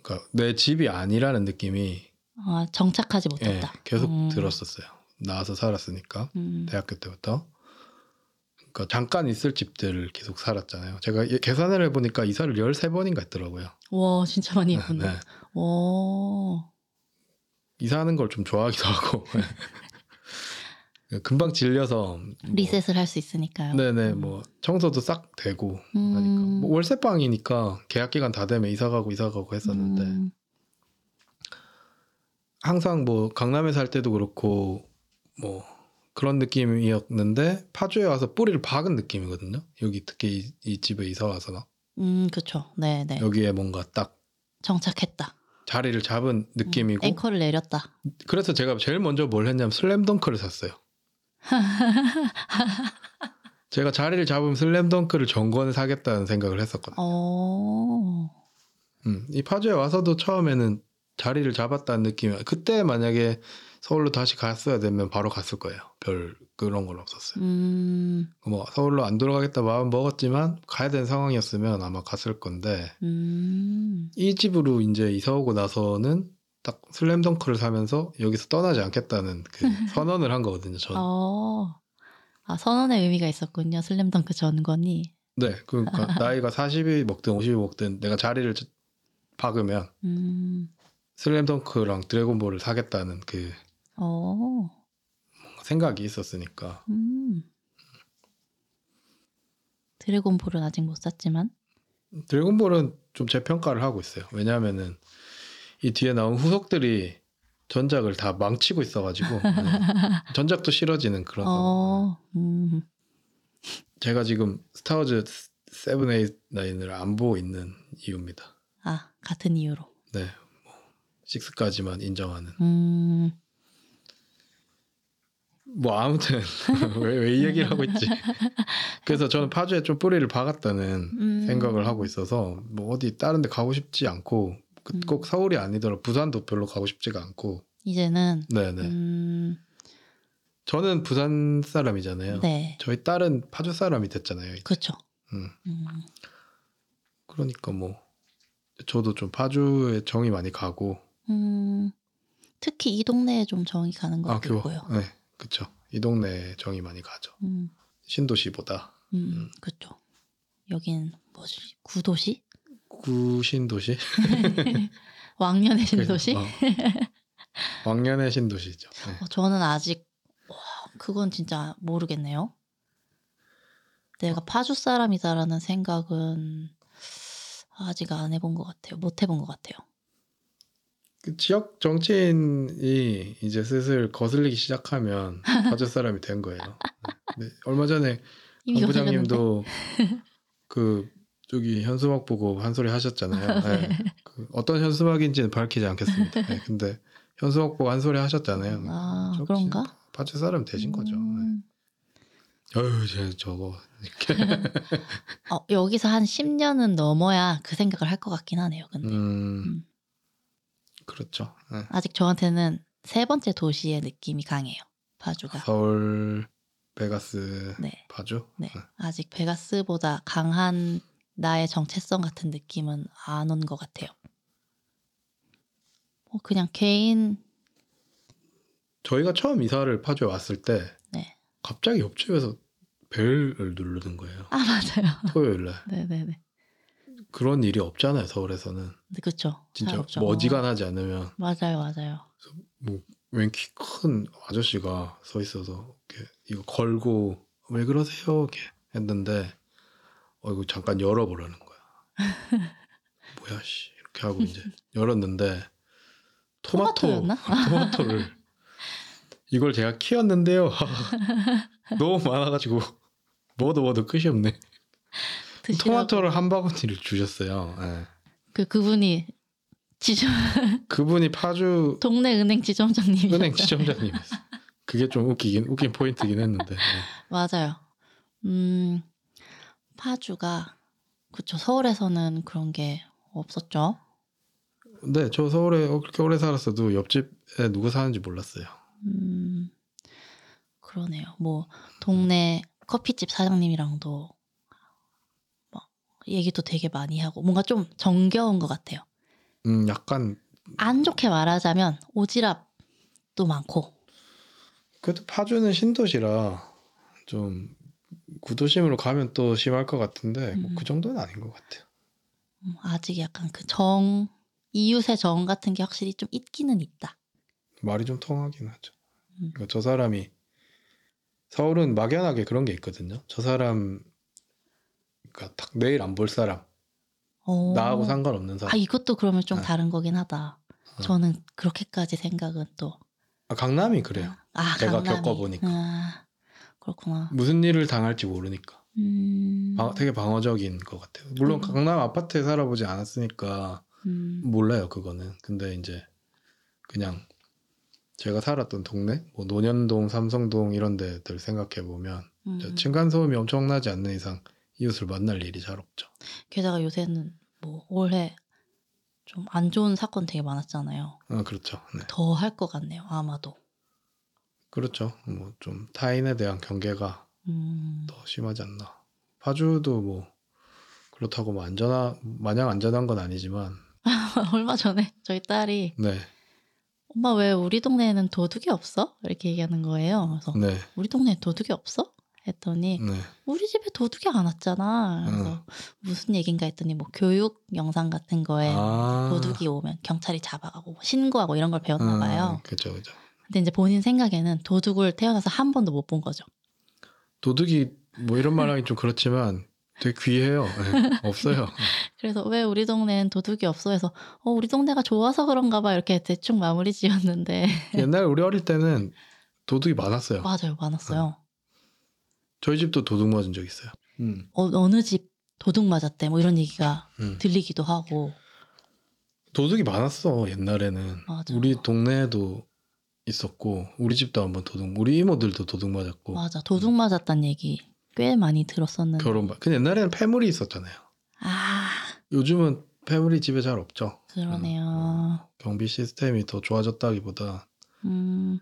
그러니까 내 집이 아니라는 느낌이. 아, 정착하지 못했다. 네, 계속 들었었어요. 나와서 살았으니까 대학교 때부터. 그러니까 잠깐 있을 집들을 계속 살았잖아요. 제가 계산을 해보니까 이사를 13번인가 했더라고요. 와, 진짜 많이 했군요. 네. 오. 이사하는 걸 좀 좋아하기도 하고. 금방 질려서 리셋을 할 수 있으니까요. 네네, 뭐 청소도 싹 되고 하니까 뭐 월세방이니까 계약 기간 다 되면 이사 가고 했었는데 항상 뭐 강남에 살 때도 그렇고 뭐 그런 느낌이었는데 파주에 와서 뿌리를 박은 느낌이거든요. 여기 특히 이 집에 이사 와서 그렇죠. 네네. 여기에 뭔가 딱 정착했다. 자리를 잡은 느낌이고 앵커를 내렸다. 그래서 제가 제일 먼저 뭘 했냐면 슬램덩크를 샀어요. 제가 자리를 잡으면 슬램덩크를 전권을 사겠다는 생각을 했었거든요. 이 파주에 와서도 처음에는 자리를 잡았다는 느낌이 그때 만약에 서울로 다시 갔어야 되면 바로 갔을 거예요. 별 그런 건 없었어요. 뭐 서울로 안 돌아가겠다 마음 먹었지만 가야 되는 상황이었으면 아마 갔을 건데 이 집으로 이제 이사 오고 나서는 딱 슬램덩크를 사면서 여기서 떠나지 않겠다는 그 선언을 한 거거든요. 저는. 아, 선언의 의미가 있었군요. 슬램덩크 전권이. 네. 그러니까 나이가 40이 먹든 50이 먹든 내가 자리를 박으면 슬램덩크랑 드래곤볼을 사겠다는 그 생각이 있었으니까. 드래곤볼은 아직 못 샀지만. 드래곤볼은 좀 재평가를 하고 있어요. 왜냐하면은 이 뒤에 나온 후속들이 전작을 다 망치고 있어가지고 전작도 싫어지는 그런. 제가 지금 스타워즈 7, 8, 9을 안 보고 있는 이유입니다. 아, 같은 이유로. 네. 6까지만 인정하는. 뭐 아무튼 왜 이 얘기를 하고 있지. 그래서 저는 파주에 좀 뿌리를 박았다는 생각을 하고 있어서 뭐 어디 다른 데 가고 싶지 않고 꼭 서울이 아니더라도 부산도 별로 가고 싶지가 않고 이제는. 네네. 저는 부산 사람이잖아요. 네. 저희 딸은 파주 사람이 됐잖아요. 그렇죠. 그러니까 뭐 저도 좀 파주에 정이 많이 가고 특히 이 동네에 좀 정이 가는 것 같고요. 네, 그렇죠. 이 동네에 정이 많이 가죠. 신도시보다. 그렇죠. 여긴 뭐지? 구도시? 구신도시? 왕년의 신도시? 왕년의 신도시죠. 네. 저는 아직 그건 진짜 모르겠네요. 내가 파주 사람이다라는 생각은 아직 안 해본 것 같아요. 못 해본 것 같아요. 그 지역 정치인이 이제 슬슬 거슬리기 시작하면 파주 사람이 된 거예요. 네. 얼마 전에 강 부장님도 그 저기 현수막 보고 한 소리 하셨잖아요. 네. 그 어떤 현수막인지는 밝히지 않겠습니다. 네. 근데 현수막 보고 한 소리 하셨잖아요. 아, 그런가? 파주 사람 되신 거죠. 네. 어휴, 쟤 저거. 이렇게. 여기서 한 10년은 넘어야 그 생각을 할 것 같긴 하네요. 근데. 그렇죠. 네. 아직 저한테는 세 번째 도시의 느낌이 강해요. 파주가. 서울, 베가스, 네. 파주? 네. 네. 아직 베가스보다 강한 나의 정체성 같은 느낌은 안 온 것 같아요. 그냥 개인... 저희가 처음 이사를 파주에 왔을 때 네. 갑자기 옆집에서 벨을 누르는 거예요. 아, 맞아요. 토요일날. 네네네. 그런 일이 없잖아요, 서울에서는. 네, 그렇죠. 진짜 뭐 어지간하지 않으면. 맞아요, 맞아요. 뭐 웬 키 큰 아저씨가 서 있어서 이렇게 이거 걸고 왜 그러세요? 이렇게 했는데 이거 잠깐 열어보라는 거야. 뭐야 씨 이렇게 하고 이제 열었는데 토마토였나? 토마토를 이걸 제가 키웠는데요. 너무 많아가지고 뭐도 끝이 없네. 토마토를 한 바구니를 주셨어요. 네. 그분이 지점 그분이 파주 동네 은행 지점장님이었어요. 은행 지점장님이었어요. 그게 좀 웃긴 포인트긴 했는데. 네. 맞아요. 파주가 그쵸 서울에서는 그런 게 없었죠. 네, 저 서울에 그렇게 오래 살았어도 옆집에 누구 사는지 몰랐어요. 그러네요. 뭐 동네 커피집 사장님이랑도 막 얘기도 되게 많이 하고 뭔가 좀 정겨운 것 같아요. 약간 안 좋게 말하자면 오지랖도 많고. 그래도 파주는 신도시라 좀 구도심으로 가면 또 심할 것 같은데 뭐 그 정도는 아닌 것 같아요. 아직 약간 그 이웃의 정 같은 게 확실히 좀 있기는 있다. 말이 좀 통하긴 하죠. 그러니까 저 사람이 서울은 막연하게 그런 게 있거든요. 저 사람 그러니까 딱 내일 안 볼 사람 오. 나하고 상관없는 사람. 이것도 그러면 좀 다른 거긴 하다. 저는 그렇게까지 생각은 또 강남이 그래요. 제가 강남이. 겪어보니까 그렇구나. 무슨 일을 당할지 모르니까 되게 방어적인 것 같아요. 물론 강남 아파트에 살아보지 않았으니까 몰라요 그거는. 근데 이제 그냥 제가 살았던 동네, 뭐 논현동, 삼성동 이런 데들 생각해보면 층간소음이 엄청나지 않는 이상 이웃을 만날 일이 잘 없죠. 게다가 요새는 뭐 올해 좀 안 좋은 사건 되게 많았잖아요. 아, 그렇죠. 네. 더 할 것 같네요. 아마도. 그렇죠. 뭐 좀 타인에 대한 경계가 더 심하지 않나. 파주도 뭐 그렇다고 뭐 마냥 안전한 건 아니지만 얼마 전에 저희 딸이 네. 엄마 왜 우리 동네에는 도둑이 없어? 이렇게 얘기하는 거예요. 그래서 네. 우리 동네에 도둑이 없어? 했더니 네. 우리 집에 도둑이 안 왔잖아. 그래서 무슨 얘긴가 했더니 뭐 교육 영상 같은 거에 도둑이 오면 경찰이 잡아가고 신고하고 이런 걸 배웠나 봐요. 그렇죠, 그렇죠. 근데 이제 본인 생각에는 도둑을 태어나서 한 번도 못 본 거죠. 도둑이 뭐 이런 말하기 좀 그렇지만 되게 귀해요. 네, 없어요. 그래서 왜 우리 동네는 도둑이 없어 해서 우리 동네가 좋아서 그런가 봐 이렇게 대충 마무리 지었는데 옛날 우리 어릴 때는 도둑이 많았어요. 맞아요. 많았어요. 저희 집도 도둑 맞은 적 있어요. 어느 집 도둑 맞았대 뭐 이런 얘기가 들리기도 하고. 도둑이 많았어 옛날에는. 맞아. 우리 동네에도 있었고 우리 집도 한번 우리 이모들도 도둑 맞았고. 맞아. 도둑 맞았단 얘기 꽤 많이 들었었는데. 근데 옛날에는 패물이 있었잖아요. 요즘은 패물이 집에 잘 없죠. 그러네요. 경비 시스템이 더 좋아졌다기보다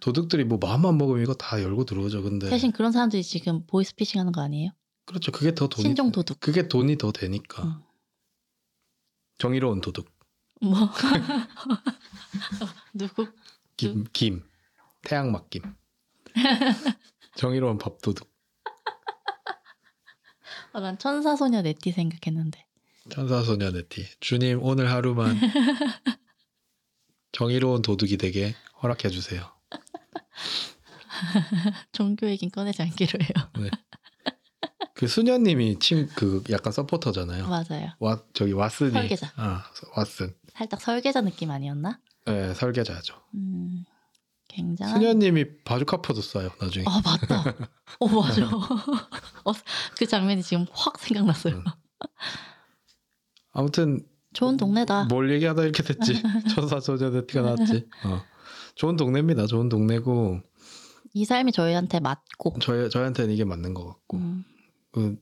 도둑들이 뭐 마음만 먹으면 이거 다 열고 들어오죠. 근데 대신 그런 사람들이 지금 보이스피싱 하는 거 아니에요? 그렇죠. 그게 더 돈이 신종 도둑. 그게 돈이 더 되니까. 정의로운 도둑. 뭐 누구? 김 태양맛김. 정의로운 밥도둑. 난 난 천사소녀 네티 생각했는데. 천사소녀 네티. 주님 오늘 하루만 정의로운 도둑이 되게 허락해 주세요. 종교 얘기는 꺼내지 않기로 해요. 네. 그 수녀님이 그 약간 서포터잖아요. 맞아요. 저기 왓슨이. 설계자. 아, 왓슨. 살짝 설계자 느낌 아니었나? 네, 설계자죠. 굉장한. 수녀님이 바주카포도 써요, 나중에. 아, 맞다. 맞아. 그 장면이 지금 확 생각났어요. 아무튼. 좋은 동네다. 뭘 얘기하다 이렇게 됐지. 천사소녀 네티가 나왔지. 좋은 동네입니다. 좋은 동네고. 이 삶이 저희한테 맞고. 저희한테는 이게 맞는 것 같고. 그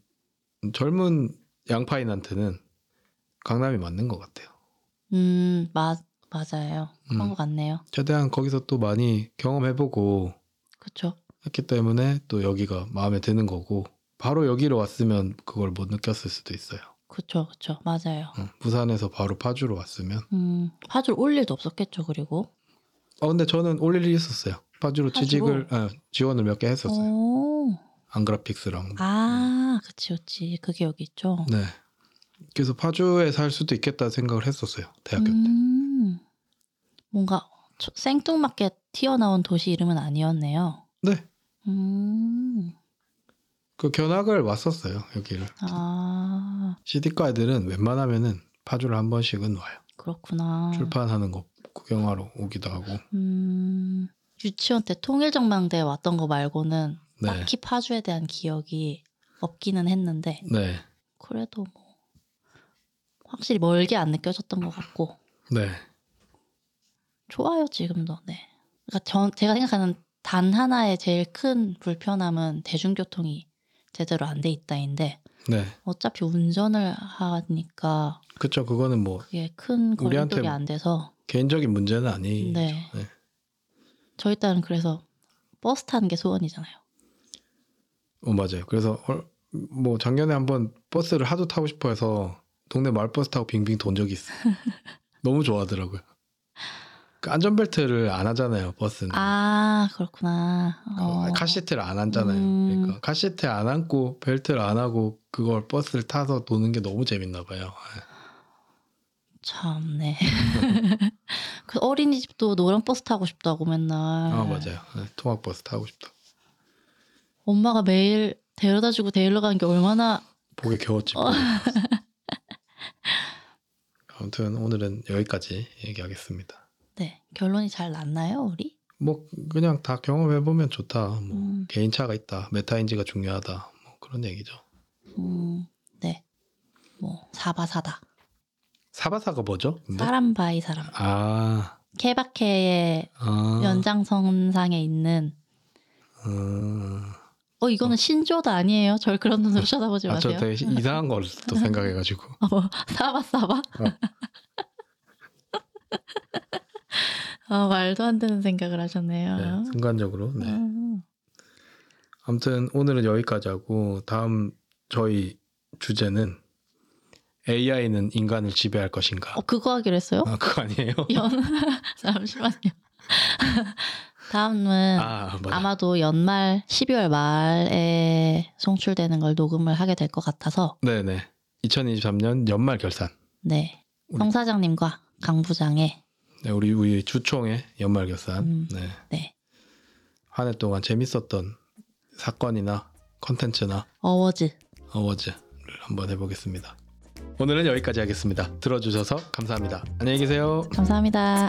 젊은 양파인한테는 강남이 맞는 것 같아요. 맞아요. 그런 것 같네요. 최대한 거기서 또 많이 경험해보고 그쵸. 했기 때문에 또 여기가 마음에 드는 거고 바로 여기로 왔으면 그걸 못 느꼈을 수도 있어요. 그쵸. 맞아요. 부산에서 바로 파주로 왔으면 파주로 올 일도 없었겠죠. 그리고 근데 저는 올 일이 있었어요. 파주로 취직을 지원을 몇 개 했었어요. 안그래픽스랑 그치 그게 여기 있죠. 네, 그래서 파주에 살 수도 있겠다 생각을 했었어요. 대학교 때 뭔가 생뚱맞게 튀어나온 도시 이름은 아니었네요. 네. 그 견학을 왔었어요 여기를. CD과 애들은 웬만하면은 파주를 한 번씩은 와요. 그렇구나. 출판하는 거 구경하러 오기도 하고. 유치원 때 통일전망대에 왔던 거 말고는. 네. 딱히 파주에 대한 기억이 없기는 했는데 네. 그래도 뭐 확실히 멀게 안 느껴졌던 것 같고 네. 좋아요 지금도. 네. 그러니까 제가 생각하는 단 하나의 제일 큰 불편함은 대중교통이 제대로 안 돼 있다인데 네. 어차피 운전을 하니까 그쵸. 그거는 뭐 그게 큰 거리두기 안 돼서 개인적인 문제는 아니죠. 네. 네. 저희 딸은 그래서 버스 타는 게 소원이잖아요. 맞아요. 그래서 뭐 작년에 한번 버스를 하도 타고 싶어 해서 동네 마을버스 타고 빙빙 돈 적이 있어요. 너무 좋아하더라고요. 그 안전벨트를 안 하잖아요. 버스는. 아 그렇구나. 카시트를 안 하잖아요. 그러니까 카시트 안 안고 벨트를 안 하고 그걸 버스를 타서 도는 게 너무 재밌나 봐요. 참네. 그 어린이집도 노란 버스 타고 싶다고 맨날. 맞아요. 통학버스 타고 싶다. 엄마가 매일 데려다주고 데리러 간 게 얼마나 보기 겨웠지. 아무튼 오늘은 여기까지 얘기하겠습니다. 네. 결론이 잘 났나요 우리? 뭐 그냥 다 경험해보면 좋다. 뭐 개인차가 있다. 메타인지가 중요하다. 뭐 그런 얘기죠. 네. 뭐 사바사다. 사바사가 뭐죠? 근데? 사람 바이 사람. 케바케의 연장선상에 있는. 이거는 신조어도 아니에요. 절 그런 눈으로 쳐다보지 마세요. 저 되게 이상한 걸 또 생각해가지고. 사바사바? 말도 안 되는 생각을 하셨네요. 네, 순간적으로. 네. 아무튼 오늘은 여기까지 하고 다음 저희 주제는 AI는 인간을 지배할 것인가? 그거 하기로 했어요? 그거 아니에요? 잠시만요. 다음은 아마도 연말 12월 말에 송출되는 걸 녹음을 하게 될 것 같아서 네네. 2023년 연말 결산. 네. 성 사장님과 강 부장의 네, 우리 주총의 연말 결산. 네. 네. 한 해 동안 재밌었던 사건이나 콘텐츠나 어워즈를 한번 해보겠습니다. 오늘은 여기까지 하겠습니다. 들어주셔서 감사합니다. 안녕히 계세요. 감사합니다.